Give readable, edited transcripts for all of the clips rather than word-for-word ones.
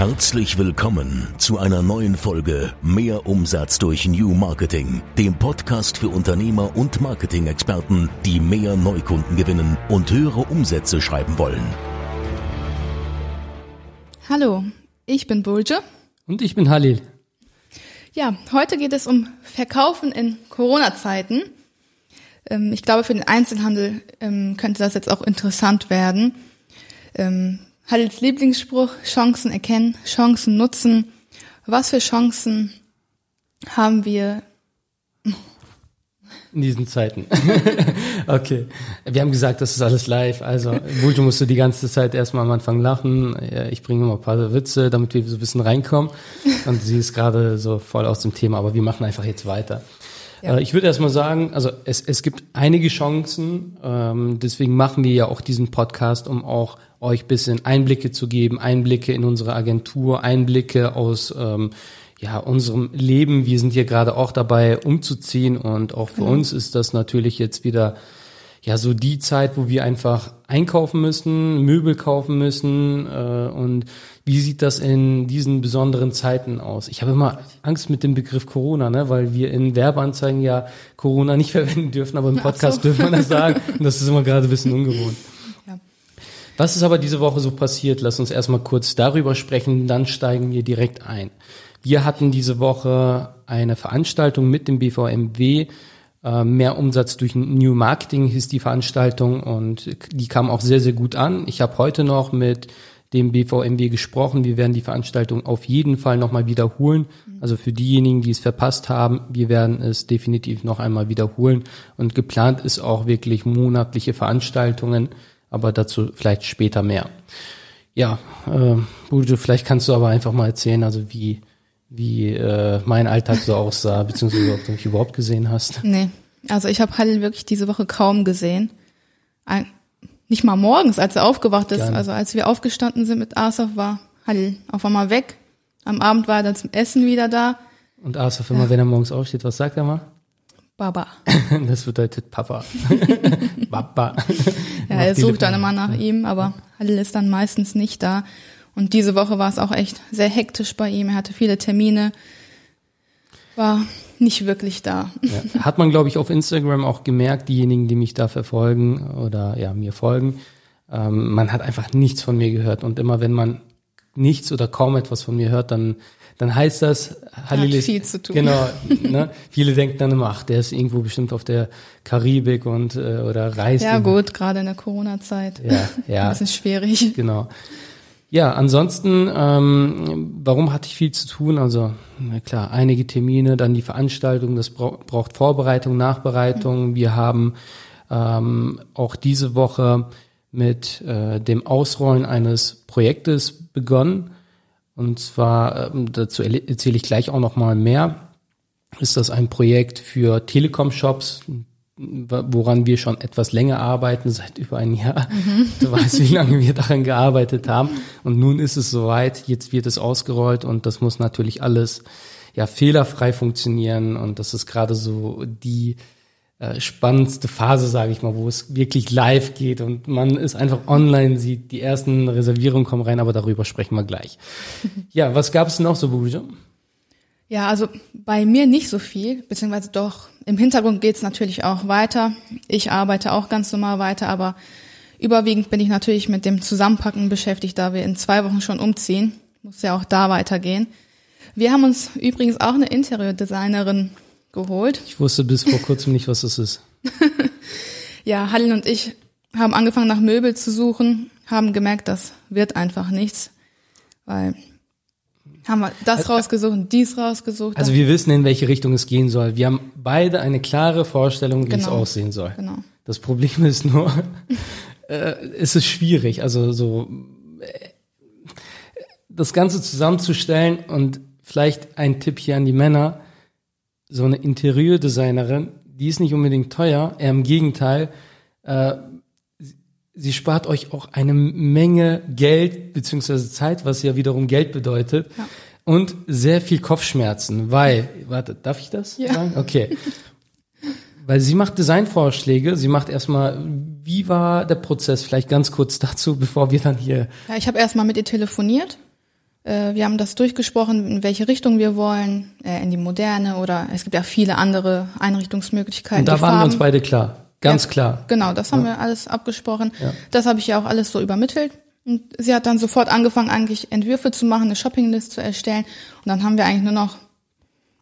Herzlich willkommen zu einer neuen Folge Mehr Umsatz durch New Marketing, dem Podcast für Unternehmer und Marketing-Experten, die mehr Neukunden gewinnen und höhere Umsätze schreiben wollen. Hallo, ich bin Bulge. Und ich bin Halil. Ja, heute geht es um Verkaufen in Corona-Zeiten. Ich glaube, für den Einzelhandel könnte das jetzt auch interessant werden. Halils Lieblingsspruch, Chancen erkennen, Chancen nutzen. Was für Chancen haben wir in diesen Zeiten? Okay, wir haben gesagt, das ist alles live. Also, Bulge musste die ganze Zeit erstmal am Anfang lachen. Ich bringe immer ein paar Witze, damit wir so ein bisschen reinkommen. Und sie ist gerade so voll aus dem Thema, aber wir machen einfach jetzt weiter. Ja. Ich würde erstmal sagen, also es gibt einige Chancen. Deswegen machen wir ja auch diesen Podcast, um auch euch ein bisschen Einblicke zu geben, Einblicke in unsere Agentur, Einblicke aus unserem Leben. Wir sind hier gerade auch dabei, umzuziehen, und auch für uns ist das natürlich jetzt wieder so die Zeit, wo wir einfach einkaufen müssen, Möbel kaufen müssen. Und wie sieht das in diesen besonderen Zeiten aus? Ich habe immer Angst mit dem Begriff Corona, ne, weil wir in Werbeanzeigen ja Corona nicht verwenden dürfen, aber im Podcast dürfen wir das sagen. Und das ist immer gerade ein bisschen ungewohnt. Was ist aber diese Woche so passiert? Lass uns erstmal kurz darüber sprechen, dann steigen wir direkt ein. Wir hatten diese Woche eine Veranstaltung mit dem BVMW. Mehr Umsatz durch New Marketing hieß die Veranstaltung, und die kam auch sehr, sehr gut an. Ich habe heute noch mit dem BVMW gesprochen. Wir werden die Veranstaltung auf jeden Fall nochmal wiederholen. Also für diejenigen, die es verpasst haben, wir werden es definitiv noch einmal wiederholen. Und geplant ist auch wirklich monatliche Veranstaltungen, aber dazu vielleicht später mehr. Ja, Bulge, vielleicht kannst du aber einfach mal erzählen, also wie mein Alltag so aussah, beziehungsweise ob du mich überhaupt gesehen hast. Nee, also ich habe Halil wirklich diese Woche kaum gesehen. Nicht mal morgens, als er aufgewacht ist. Gerne. Also als wir aufgestanden sind mit Asaf, war Halil auf einmal weg. Am Abend war er dann zum Essen wieder da. Und Asaf immer, wenn er morgens aufsteht, was sagt er mal? Baba. Das bedeutet Papa. Baba. Ja, er sucht dann immer nach ihm, aber Halil ist dann meistens nicht da. Und diese Woche war es auch echt sehr hektisch bei ihm. Er hatte viele Termine, war nicht wirklich da. Ja, hat man, glaube ich, auf Instagram auch gemerkt, diejenigen, die mich da verfolgen oder mir folgen, man hat einfach nichts von mir gehört. Und immer wenn man nichts oder kaum etwas von mir hört, dann heißt das, Halil hat viel zu tun. Genau, ne? Viele denken dann immer, ach, der ist irgendwo bestimmt auf der Karibik und oder reist. Ja gut, gerade in der Corona-Zeit. Ja. Ein bisschen schwierig. Genau. Ja, ansonsten, warum hatte ich viel zu tun? Also, na klar, einige Termine, dann die Veranstaltung, das braucht Vorbereitung, Nachbereitung. Wir haben auch diese Woche mit dem Ausrollen eines Projektes begonnen. Und zwar, dazu erzähle ich gleich auch nochmal mehr, ist das ein Projekt für Telekom-Shops, woran wir schon etwas länger arbeiten, seit über einem Jahr. Du weißt, wie lange wir daran gearbeitet haben. Und nun ist es soweit, jetzt wird es ausgerollt, und das muss natürlich alles fehlerfrei funktionieren. Und das ist gerade so die spannendste Phase, sage ich mal, wo es wirklich live geht und man es einfach online sieht. Die ersten Reservierungen kommen rein, aber darüber sprechen wir gleich. Ja, was gab es denn noch so, Bulge? Ja, also bei mir nicht so viel, beziehungsweise doch, im Hintergrund geht's natürlich auch weiter. Ich arbeite auch ganz normal weiter, aber überwiegend bin ich natürlich mit dem Zusammenpacken beschäftigt, da wir in 2 Wochen schon umziehen. Muss ja auch da weitergehen. Wir haben uns übrigens auch eine Interiordesignerin geholt. Ich wusste bis vor kurzem nicht, was das ist. Ja, Halil und ich haben angefangen, nach Möbel zu suchen, haben gemerkt, das wird einfach nichts, weil... Haben wir das rausgesucht und dies rausgesucht. Also wir wissen, in welche Richtung es gehen soll. Wir haben beide eine klare Vorstellung, wie es aussehen soll. Genau. Das Problem ist nur, es ist schwierig, also so das Ganze zusammenzustellen. Und vielleicht ein Tipp hier an die Männer, so eine Interieurdesignerin, die ist nicht unbedingt teuer, eher im Gegenteil, sie spart euch auch eine Menge Geld bzw. Zeit, was ja wiederum Geld bedeutet, und sehr viel Kopfschmerzen, weil, warte, darf ich das sagen? Okay. Weil sie macht Designvorschläge, sie macht erstmal, wie war der Prozess, vielleicht ganz kurz dazu, bevor wir dann hier... Ja, ich habe erstmal mit ihr telefoniert Wir haben das durchgesprochen, in welche Richtung wir wollen, in die moderne oder es gibt ja viele andere Einrichtungsmöglichkeiten. Und da waren wir uns beide klar, ganz klar. Genau, das haben wir alles abgesprochen. Ja. Das habe ich ja auch alles so übermittelt. Und sie hat dann sofort angefangen, eigentlich Entwürfe zu machen, eine Shoppinglist zu erstellen. Und dann haben wir eigentlich nur noch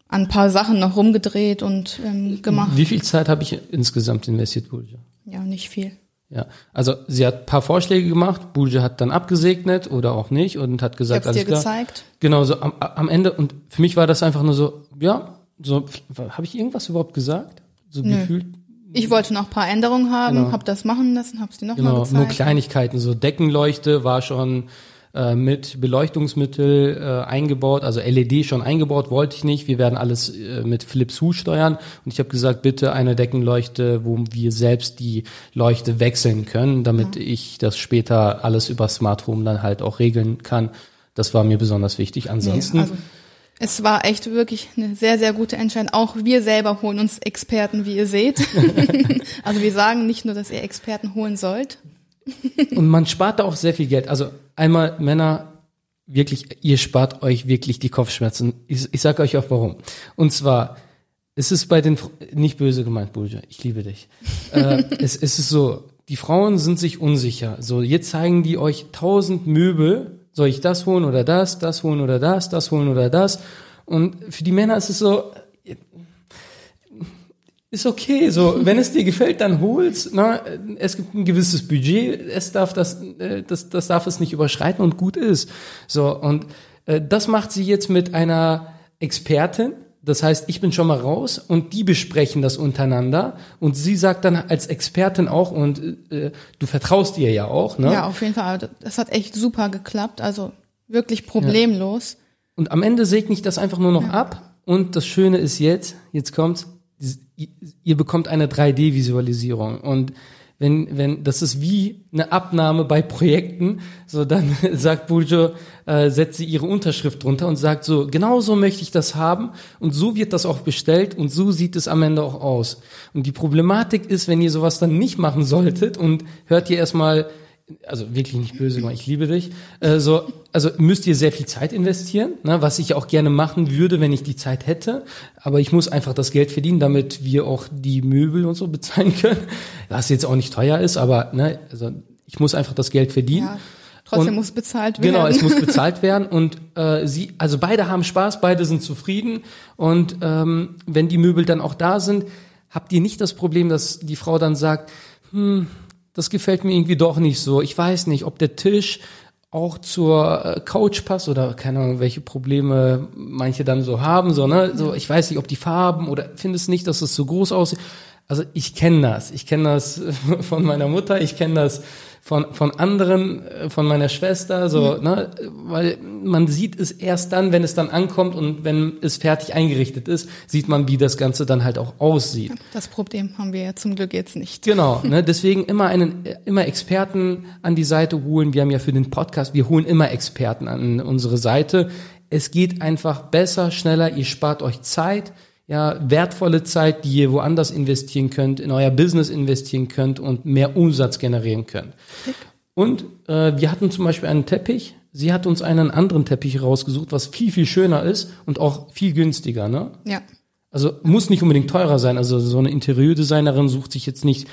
an ein paar Sachen noch rumgedreht und gemacht. Wie viel Zeit habe ich insgesamt investiert, Bulge? Ja, nicht viel. Ja, also sie hat ein paar Vorschläge gemacht, Bulge hat dann abgesegnet oder auch nicht und hat gesagt, alles klar. Ich habe es dir gezeigt. Genau, so am Ende, und für mich war das einfach nur so, habe ich irgendwas überhaupt gesagt? So gefühlt. Ich wollte noch ein paar Änderungen haben, habe das machen lassen, habe es dir nochmal gezeigt. Genau, nur Kleinigkeiten, so Deckenleuchte war schon mit Beleuchtungsmittel eingebaut, also LED schon eingebaut, wollte ich nicht. Wir werden alles mit Philips Hue steuern. Und ich habe gesagt, bitte eine Deckenleuchte, wo wir selbst die Leuchte wechseln können, damit ich das später alles über Smart Home dann halt auch regeln kann. Das war mir besonders wichtig. Ansonsten... Nee, also es war echt wirklich eine sehr, sehr gute Entscheidung. Auch wir selber holen uns Experten, wie ihr seht. Also wir sagen nicht nur, dass ihr Experten holen sollt. Und man spart da auch sehr viel Geld. Also einmal, Männer, wirklich, ihr spart euch wirklich die Kopfschmerzen. Ich sage euch auch warum. Und zwar, es ist bei den, nicht böse gemeint, Bulge, ich liebe dich. Es ist so, die Frauen sind sich unsicher. So, jetzt zeigen die euch 1000 Möbel. Soll ich das holen oder das holen oder das holen oder das? Und für die Männer ist es so, ist okay, so, wenn es dir gefällt, dann hol's, na, es gibt ein gewisses Budget, es darf das darf es nicht überschreiten und gut ist. So, und das macht sie jetzt mit einer Expertin, das heißt, ich bin schon mal raus und die besprechen das untereinander und sie sagt dann als Expertin auch und du vertraust ihr ja auch, ne? Ja, auf jeden Fall, das hat echt super geklappt, also wirklich problemlos. Ja. Und am Ende segne ich das einfach nur noch ab und das Schöne ist jetzt kommt's, ihr bekommt eine 3D-Visualisierung und wenn das ist wie eine Abnahme bei Projekten, so dann sagt Bulge, setzt sie ihre Unterschrift drunter und sagt so, genau so möchte ich das haben und so wird das auch bestellt und so sieht es am Ende auch aus. Und die Problematik ist, wenn ihr sowas dann nicht machen solltet und hört ihr erstmal, also wirklich nicht böse, ich liebe dich, also müsst ihr sehr viel Zeit investieren, ne, was ich auch gerne machen würde, wenn ich die Zeit hätte, aber ich muss einfach das Geld verdienen, damit wir auch die Möbel und so bezahlen können, was jetzt auch nicht teuer ist, aber ne, also ich muss einfach das Geld verdienen. Ja, trotzdem und, muss bezahlt werden. Genau, es muss bezahlt werden und sie, also beide haben Spaß, beide sind zufrieden und wenn die Möbel dann auch da sind, habt ihr nicht das Problem, dass die Frau dann sagt, das gefällt mir irgendwie doch nicht so. Ich weiß nicht, ob der Tisch auch zur Couch passt oder keine Ahnung, welche Probleme manche dann so haben. So, ne? So, ich weiß nicht, ob die Farben oder findest nicht, dass es so groß aussieht. Also ich kenne das. Ich kenne das von meiner Mutter. Ich kenne das von anderen, von meiner Schwester. So, ne? Weil man sieht es erst dann, wenn es dann ankommt und wenn es fertig eingerichtet ist, sieht man, wie das Ganze dann halt auch aussieht. Das Problem haben wir ja zum Glück jetzt nicht. Genau, ne? Deswegen immer Experten an die Seite holen. Wir haben ja für den Podcast, wir holen immer Experten an unsere Seite. Es geht einfach besser, schneller. Ihr spart euch Zeit. Ja, wertvolle Zeit, die ihr woanders investieren könnt, in euer Business investieren könnt und mehr Umsatz generieren könnt. Und wir hatten zum Beispiel einen Teppich. Sie hat uns einen anderen Teppich rausgesucht, was viel, viel schöner ist und auch viel günstiger, ne? Ja. Also muss nicht unbedingt teurer sein. Also so eine Interieurdesignerin sucht sich jetzt nicht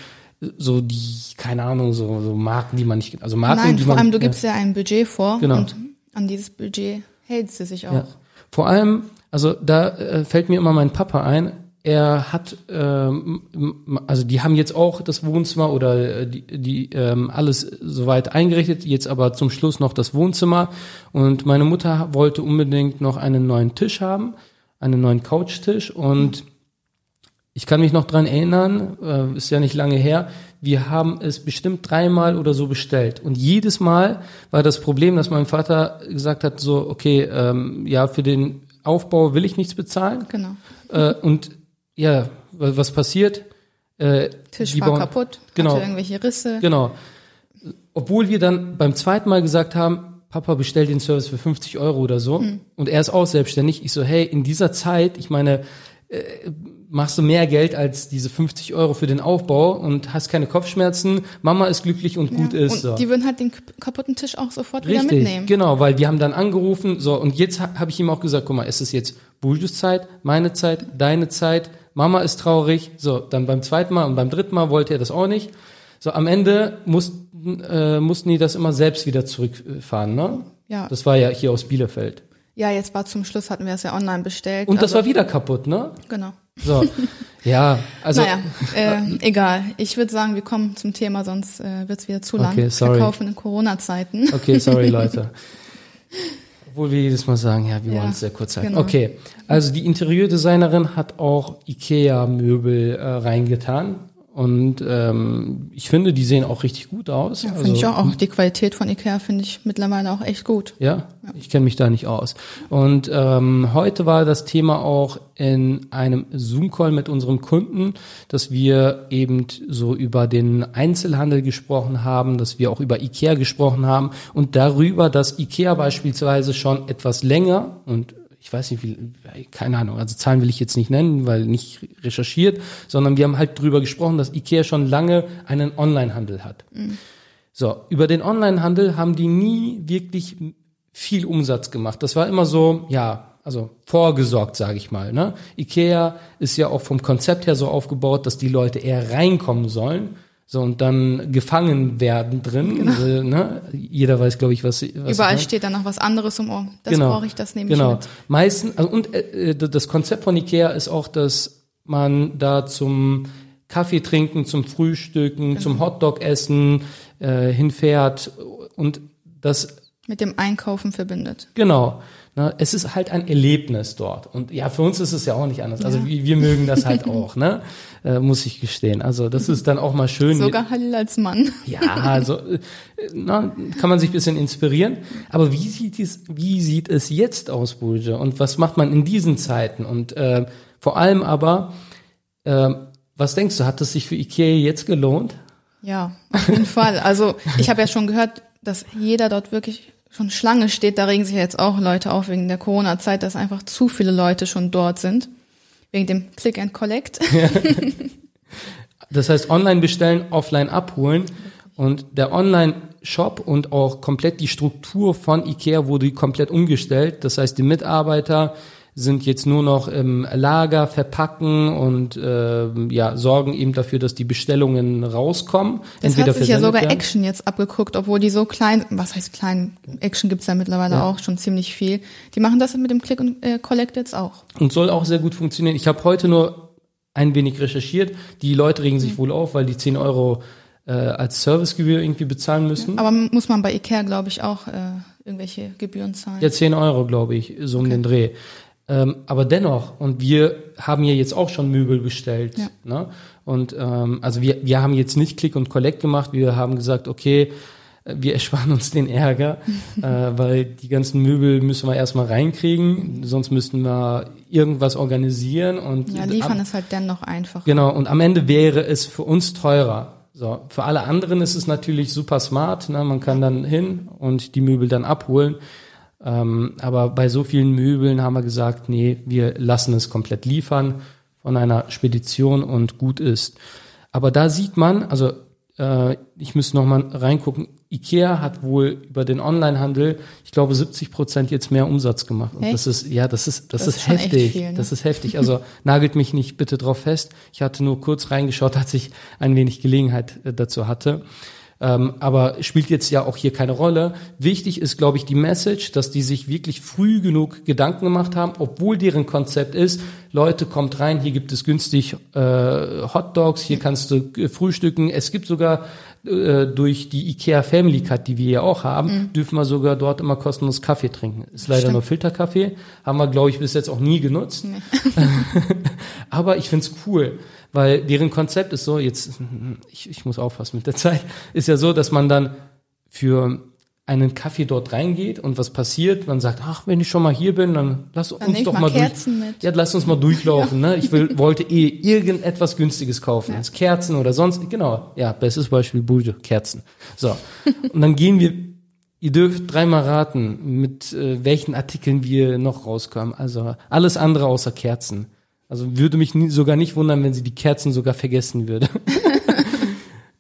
so die, keine Ahnung, so Marken, die man nicht... Also Marken, nein, die man, vor allem, du gibst ja ein Budget vor und an dieses Budget hält sie sich auch. Ja. Vor allem... Also da fällt mir immer mein Papa ein, er hat, also die haben jetzt auch das Wohnzimmer oder die alles soweit eingerichtet, jetzt aber zum Schluss noch das Wohnzimmer und meine Mutter wollte unbedingt noch einen neuen Tisch haben, einen neuen Couchtisch und ich kann mich noch dran erinnern, ist ja nicht lange her, wir haben es bestimmt 3-mal oder so bestellt. Und jedes Mal war das Problem, dass mein Vater gesagt hat, so okay, für den Aufbau will ich nichts bezahlen. Genau. Und ja, was passiert? Tisch war kaputt, hatte irgendwelche Risse. Genau. Obwohl wir dann beim zweiten Mal gesagt haben, Papa, bestell den Service für 50 € oder so. Und er ist auch selbstständig. Ich so, hey, in dieser Zeit, ich meine, machst du mehr Geld als diese 50 Euro für den Aufbau und hast keine Kopfschmerzen, Mama ist glücklich und gut ist. Und so. Die würden halt den kaputten Tisch auch sofort wieder mitnehmen. Genau, weil die haben dann angerufen, so, und jetzt habe ich ihm auch gesagt, guck mal, es ist jetzt Bulges Zeit, meine Zeit, deine Zeit, Mama ist traurig, so, dann beim zweiten Mal und beim dritten Mal wollte er das auch nicht. So, am Ende mussten die das immer selbst wieder zurückfahren, ne? Ja. Das war ja hier aus Bielefeld. Ja, jetzt war zum Schluss, hatten wir es ja online bestellt. Und das war wieder kaputt, ne? Genau. So, ja, also. Naja, egal. Ich würde sagen, wir kommen zum Thema, sonst wird es wieder zu lang. Okay, sorry. Verkaufen in Corona-Zeiten. Okay, sorry, Leute. Obwohl wir jedes Mal sagen, ja, wir wollen es sehr kurz halten. Genau. Okay, also die Interieurdesignerin hat auch IKEA-Möbel reingetan. Und ich finde, die sehen auch richtig gut aus. Ja, finde ich auch. Die Qualität von Ikea finde ich mittlerweile auch echt gut. Ja? Ich kenne mich da nicht aus. Und heute war das Thema auch in einem Zoom-Call mit unserem Kunden, dass wir eben so über den Einzelhandel gesprochen haben, dass wir auch über Ikea gesprochen haben und darüber, dass Ikea beispielsweise schon etwas länger und ich weiß nicht, wie, keine Ahnung, also Zahlen will ich jetzt nicht nennen, weil nicht recherchiert, sondern wir haben halt drüber gesprochen, dass IKEA schon lange einen Onlinehandel hat. Mhm. So, über den Onlinehandel haben die nie wirklich viel Umsatz gemacht. Das war immer so, ja, also vorgesorgt, sage ich mal, ne? IKEA ist ja auch vom Konzept her so aufgebaut, dass die Leute eher reinkommen sollen. So, und dann gefangen werden drin. Genau. Also, ne? Jeder weiß, glaube ich, was überall steht dann noch was anderes im Ohr. Das brauche ich, das nehme ich mit. Meistens, also, und das Konzept von Ikea ist auch, dass man da zum Kaffee trinken, zum Frühstücken, zum Hotdog essen hinfährt und das mit dem Einkaufen verbindet. Genau. Ne? Es ist halt ein Erlebnis dort. Und ja, für uns ist es ja auch nicht anders. Ja. Also wir mögen das halt auch, ne? Muss ich gestehen. Also das ist dann auch mal schön. Sogar Halil als Mann. Ja, also kann man sich ein bisschen inspirieren. Aber wie sieht es jetzt aus, Bulge? Und was macht man in diesen Zeiten? Und vor allem aber, was denkst du, hat es sich für Ikea jetzt gelohnt? Ja, auf jeden Fall. Also ich habe ja schon gehört, dass jeder dort wirklich schon Schlange steht, da regen sich jetzt auch Leute auf wegen der Corona-Zeit, dass einfach zu viele Leute schon dort sind. Wegen dem Click and Collect. Ja. Das heißt, online bestellen, offline abholen. Und der Online-Shop und auch komplett die Struktur von IKEA wurde komplett umgestellt. Das heißt, die Mitarbeiter sind jetzt nur noch im Lager, verpacken und sorgen eben dafür, dass die Bestellungen rauskommen. Das hat sich ja sogar Action jetzt abgeguckt, obwohl die so klein, was heißt klein, Action gibt's ja mittlerweile auch schon ziemlich viel. Die machen das mit dem Click und Collect jetzt auch. Und soll auch sehr gut funktionieren. Ich habe heute nur ein wenig recherchiert. Die Leute regen sich wohl auf, weil die 10 Euro als Servicegebühr irgendwie bezahlen müssen. Ja, aber muss man bei Ikea, glaube ich, auch irgendwelche Gebühren zahlen? Ja, 10 Euro, glaube ich, so um den Dreh. Aber dennoch, und wir haben ja jetzt auch schon Möbel bestellt, ne? Und also wir haben jetzt nicht Click und Collect gemacht, wir haben gesagt, okay, wir ersparen uns den Ärger, weil die ganzen Möbel müssen wir erstmal reinkriegen, sonst müssten wir irgendwas organisieren und liefern ist halt dann noch einfacher. Genau, und am Ende wäre es für uns teurer. So, für alle anderen ist es natürlich super smart, ne? Man kann dann hin und die Möbel dann abholen. Aber bei so vielen Möbeln haben wir gesagt, nee, wir lassen es komplett liefern von einer Spedition und gut ist. Aber da sieht man, also ich müsste noch mal reingucken, Ikea hat wohl über den Onlinehandel, ich glaube, 70% jetzt mehr Umsatz gemacht. Und das ist heftig. Echt viel, ne? Das ist heftig. Also nagelt mich nicht bitte drauf fest. Ich hatte nur kurz reingeschaut, als ich ein wenig Gelegenheit dazu hatte. Aber spielt jetzt ja auch hier keine Rolle. Wichtig ist, glaube ich, die Message, dass die sich wirklich früh genug Gedanken gemacht haben, obwohl deren Konzept ist, Leute, kommt rein, hier gibt es günstig Hotdogs, hier kannst du frühstücken. Es gibt sogar durch die IKEA Family Card, die wir ja auch haben, dürfen wir sogar dort immer kostenlos Kaffee trinken. Ist leider nur Filterkaffee, haben wir, glaube ich, bis jetzt auch nie genutzt. Nee. Aber ich finde es cool. Weil deren Konzept ist so, jetzt, ich muss aufpassen mit der Zeit, ist ja so, dass man dann für einen Kaffee dort reingeht und was passiert, man sagt, ach, wenn ich schon mal hier bin, dann lass uns mal durchlaufen, ne? Ich wollte irgendetwas Günstiges kaufen, als Kerzen oder sonst, genau, ja, bestes Beispiel, Bulge, Kerzen. So, und dann gehen wir, ihr dürft dreimal raten, mit welchen Artikeln wir noch rauskommen, also alles andere außer Kerzen. Also würde mich sogar nicht wundern, wenn sie die Kerzen sogar vergessen würde.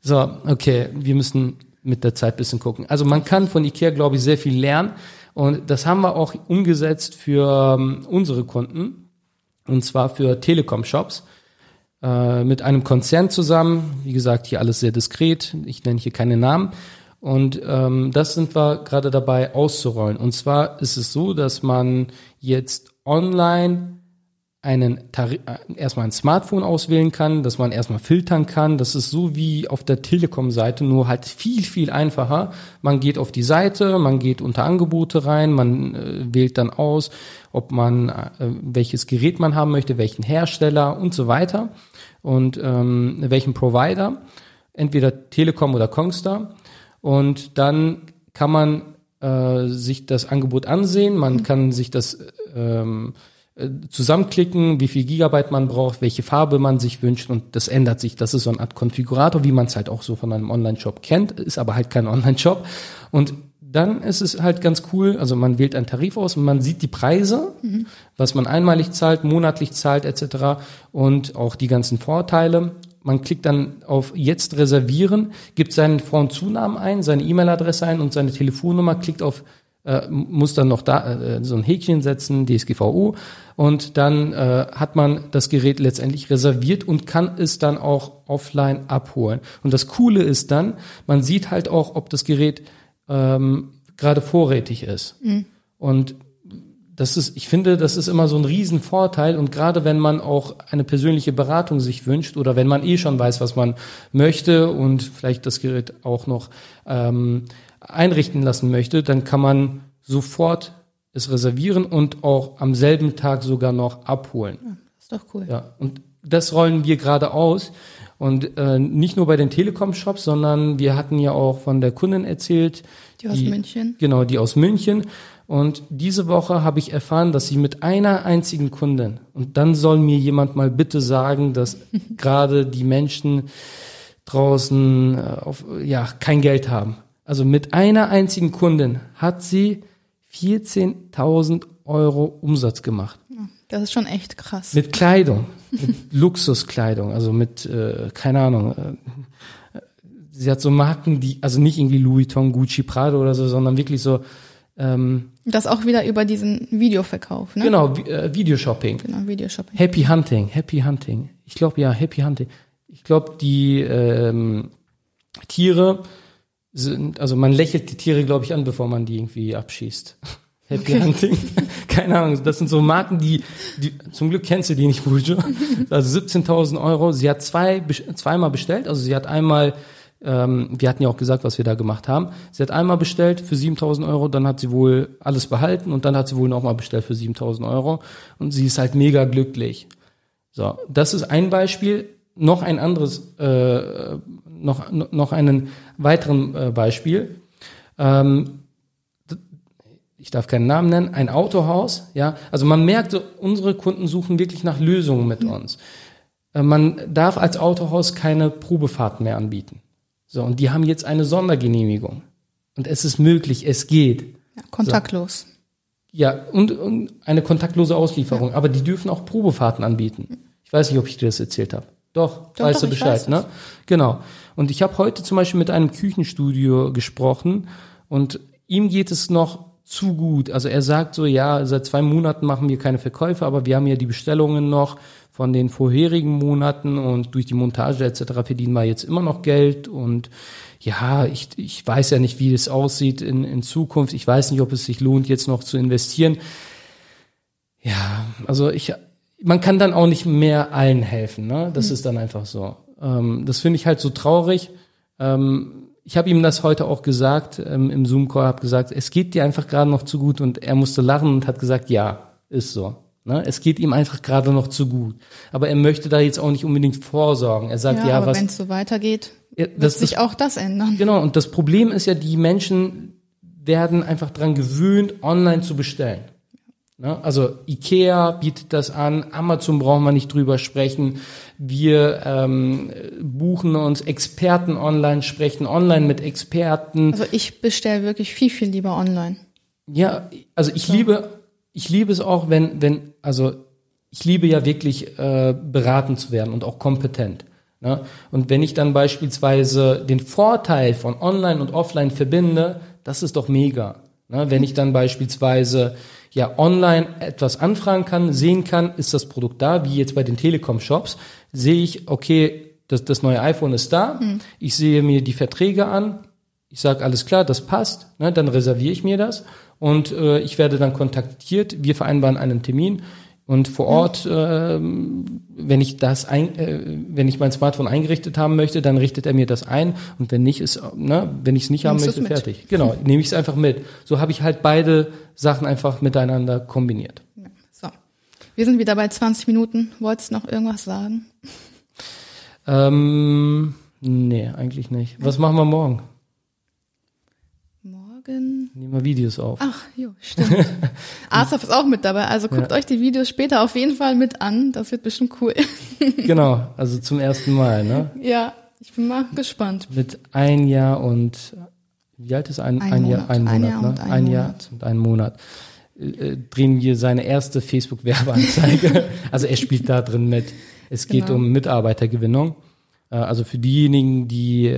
So, okay, wir müssen mit der Zeit ein bisschen gucken. Also man kann von IKEA, glaube ich, sehr viel lernen. Und das haben wir auch umgesetzt für unsere Kunden. Und zwar für Telekom-Shops. Mit einem Konzern zusammen. Wie gesagt, hier alles sehr diskret. Ich nenne hier keine Namen. Und das sind wir gerade dabei auszurollen. Und zwar ist es so, dass man jetzt online erstmal ein Smartphone auswählen kann, dass man erstmal filtern kann. Das ist so wie auf der Telekom-Seite, nur halt viel, viel einfacher. Man geht auf die Seite, man geht unter Angebote rein, man wählt dann aus, ob man welches Gerät man haben möchte, welchen Hersteller und so weiter und welchen Provider, entweder Telekom oder Congstar. Und dann kann man sich das Angebot ansehen, man kann sich das zusammenklicken, wie viel Gigabyte man braucht, welche Farbe man sich wünscht und das ändert sich. Das ist so eine Art Konfigurator, wie man es halt auch so von einem Online-Shop kennt, ist aber halt kein Online-Shop. Und dann ist es halt ganz cool, also man wählt einen Tarif aus und man sieht die Preise, was man einmalig zahlt, monatlich zahlt etc. und auch die ganzen Vorteile. Man klickt dann auf Jetzt reservieren, gibt seinen Vor- und Zunamen ein, seine E-Mail-Adresse ein und seine Telefonnummer, klickt auf muss dann noch da so ein Häkchen setzen, DSGVO, und dann hat man das Gerät letztendlich reserviert und kann es dann auch offline abholen. Und das Coole ist dann, man sieht halt auch, ob das Gerät gerade vorrätig ist. Und ich finde, das ist immer so ein Riesenvorteil, und gerade wenn man auch eine persönliche Beratung sich wünscht oder wenn man schon weiß, was man möchte und vielleicht das Gerät auch noch einrichten lassen möchte, dann kann man sofort es reservieren und auch am selben Tag sogar noch abholen. Ja, ist doch cool. Ja, und das rollen wir gerade aus. Und nicht nur bei den Telekom-Shops, sondern wir hatten ja auch von der Kundin erzählt. Die aus München. Genau, die aus München. Und diese Woche habe ich erfahren, dass sie mit einer einzigen Kundin, und dann soll mir jemand mal bitte sagen, dass gerade die Menschen draußen kein Geld haben. Also mit einer einzigen Kundin hat sie 14.000 € Umsatz gemacht. Das ist schon echt krass. Mit Kleidung, mit Luxuskleidung, also mit, keine Ahnung, sie hat so Marken, die, also nicht irgendwie Louis Vuitton, Gucci, Prada oder so, sondern wirklich so, das auch wieder über diesen Videoverkauf, ne? Genau, Videoshopping. Genau, Videoshopping. Happy Hunting. Ich glaube, ja, Happy Hunting. Ich glaube, die Tiere sind, also man lächelt die Tiere, glaube ich, an, bevor man die irgendwie abschießt. Happy Hunting. Keine Ahnung, das sind so Marken, die zum Glück kennst du die nicht, Bulge. Also 17.000 €. Sie hat zweimal bestellt, also sie hat einmal wir hatten ja auch gesagt, was wir da gemacht haben. Sie hat einmal bestellt für 7.000 €, dann hat sie wohl alles behalten und dann hat sie wohl nochmal bestellt für 7.000 € und sie ist halt mega glücklich. So, das ist ein Beispiel. Noch ein anderes, noch einen weiteren Beispiel. Ich darf keinen Namen nennen. Ein Autohaus, ja. Also man merkt, unsere Kunden suchen wirklich nach Lösungen mit uns. Man darf als Autohaus keine Probefahrten mehr anbieten. So, und die haben jetzt eine Sondergenehmigung. Und es ist möglich, es geht. Ja, kontaktlos. So. Ja, und eine kontaktlose Auslieferung. Ja. Aber die dürfen auch Probefahrten anbieten. Ich weiß nicht, ob ich dir das erzählt habe. Doch, weißt du Bescheid, ne? Genau. Und ich habe heute zum Beispiel mit einem Küchenstudio gesprochen und ihm geht es noch zu gut. Also er sagt so, ja, seit 2 Monaten machen wir keine Verkäufe, aber wir haben ja die Bestellungen noch von den vorherigen Monaten und durch die Montage etc. verdienen wir jetzt immer noch Geld und ja, ich weiß ja nicht, wie das aussieht in Zukunft. Ich weiß nicht, ob es sich lohnt, jetzt noch zu investieren. Ja, also man kann dann auch nicht mehr allen helfen, ne? Das ist dann einfach so. Das finde ich halt so traurig. Ich habe ihm das heute auch gesagt, im Zoom-Call, habe gesagt, es geht dir einfach gerade noch zu gut, und er musste lachen und hat gesagt, ja, ist so. Ne? Es geht ihm einfach gerade noch zu gut. Aber er möchte da jetzt auch nicht unbedingt vorsorgen. Er sagt, ja, aber wenn es so weitergeht, wird sich auch das ändern. Genau, und das Problem ist ja, die Menschen werden einfach dran gewöhnt, online zu bestellen. Ne? Also IKEA bietet das an, Amazon brauchen wir nicht drüber sprechen. Wir buchen uns Experten online, sprechen online mit Experten. Also ich bestelle wirklich viel, viel lieber online. Ja, also ich liebe es auch, wenn, also ich liebe ja wirklich beraten zu werden und auch kompetent. Ne? Und wenn ich dann beispielsweise den Vorteil von Online und Offline verbinde, das ist doch mega. Ne? Wenn ich dann beispielsweise ja online etwas anfragen kann, sehen kann, ist das Produkt da, wie jetzt bei den Telekom-Shops, sehe ich, okay, das neue iPhone ist da, ich sehe mir die Verträge an, ich sage, alles klar, das passt, ne? Dann reserviere ich mir das und ich werde dann kontaktiert, wir vereinbaren einen Termin. Und vor Ort, wenn ich wenn ich mein Smartphone eingerichtet haben möchte, dann richtet er mir das ein. Und wenn nicht, wenn ich es nicht haben möchte, fertig. Genau, nehme ich es einfach mit. So habe ich halt beide Sachen einfach miteinander kombiniert. Ja, so, wir sind wieder bei 20 Minuten. Wolltest du noch irgendwas sagen? Nee, eigentlich nicht. Was machen wir morgen? Nehmen wir Videos auf. Ach, jo, stimmt. Asaf ist auch mit dabei, also guckt euch die Videos später auf jeden Fall mit an. Das wird bestimmt cool. Genau, also zum ersten Mal, ne? Ja, ich bin mal gespannt. Mit 1 Jahr und, wie alt ist ein Jahr und ein Monat. Drehen wir seine erste Facebook-Werbeanzeige. Also er spielt da drin mit. Es geht um Mitarbeitergewinnung. Also für diejenigen, die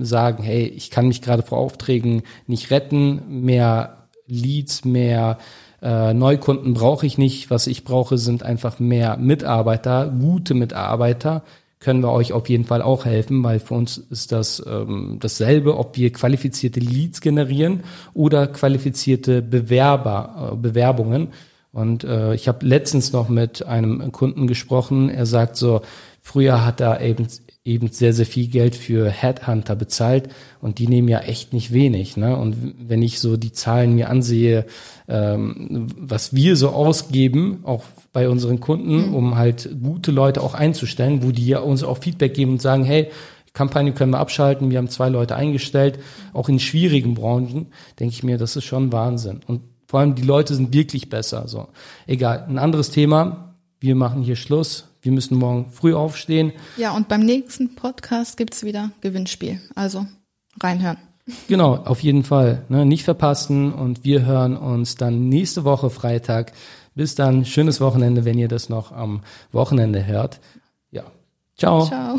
sagen, hey, ich kann mich gerade vor Aufträgen nicht retten, mehr Leads, mehr Neukunden brauche ich nicht. Was ich brauche, sind einfach mehr Mitarbeiter, gute Mitarbeiter. Können wir euch auf jeden Fall auch helfen, weil für uns ist das dasselbe, ob wir qualifizierte Leads generieren oder qualifizierte Bewerbungen. Und ich habe letztens noch mit einem Kunden gesprochen, er sagt so, früher hat er eben sehr, sehr viel Geld für Headhunter bezahlt und die nehmen ja echt nicht wenig. Ne? Und wenn ich so die Zahlen mir ansehe, was wir so ausgeben, auch bei unseren Kunden, um halt gute Leute auch einzustellen, wo die ja uns auch Feedback geben und sagen, hey, Kampagne können wir abschalten, wir haben 2 Leute eingestellt, auch in schwierigen Branchen, denke ich mir, das ist schon Wahnsinn. Und vor allem die Leute sind wirklich besser. So. Egal, ein anderes Thema, wir machen hier Schluss. Wir müssen morgen früh aufstehen. Ja, und beim nächsten Podcast gibt's wieder Gewinnspiel. Also reinhören. Genau, auf jeden Fall. Ne, nicht verpassen und wir hören uns dann nächste Woche Freitag. Bis dann, schönes Wochenende, wenn ihr das noch am Wochenende hört. Ja, ciao. Ciao.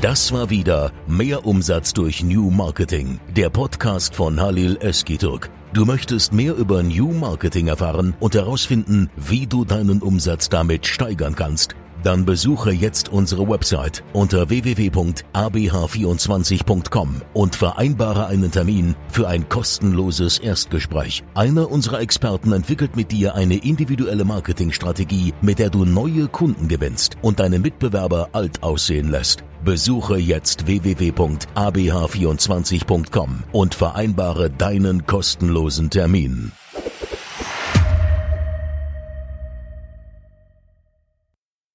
Das war wieder Mehr Umsatz durch New Marketing, der Podcast von Halil Özgitürk. Du möchtest mehr über New Marketing erfahren und herausfinden, wie du deinen Umsatz damit steigern kannst? Dann besuche jetzt unsere Website unter www.abh24.com und vereinbare einen Termin für ein kostenloses Erstgespräch. Einer unserer Experten entwickelt mit dir eine individuelle Marketingstrategie, mit der du neue Kunden gewinnst und deine Mitbewerber alt aussehen lässt. Besuche jetzt www.abh24.com und vereinbare deinen kostenlosen Termin.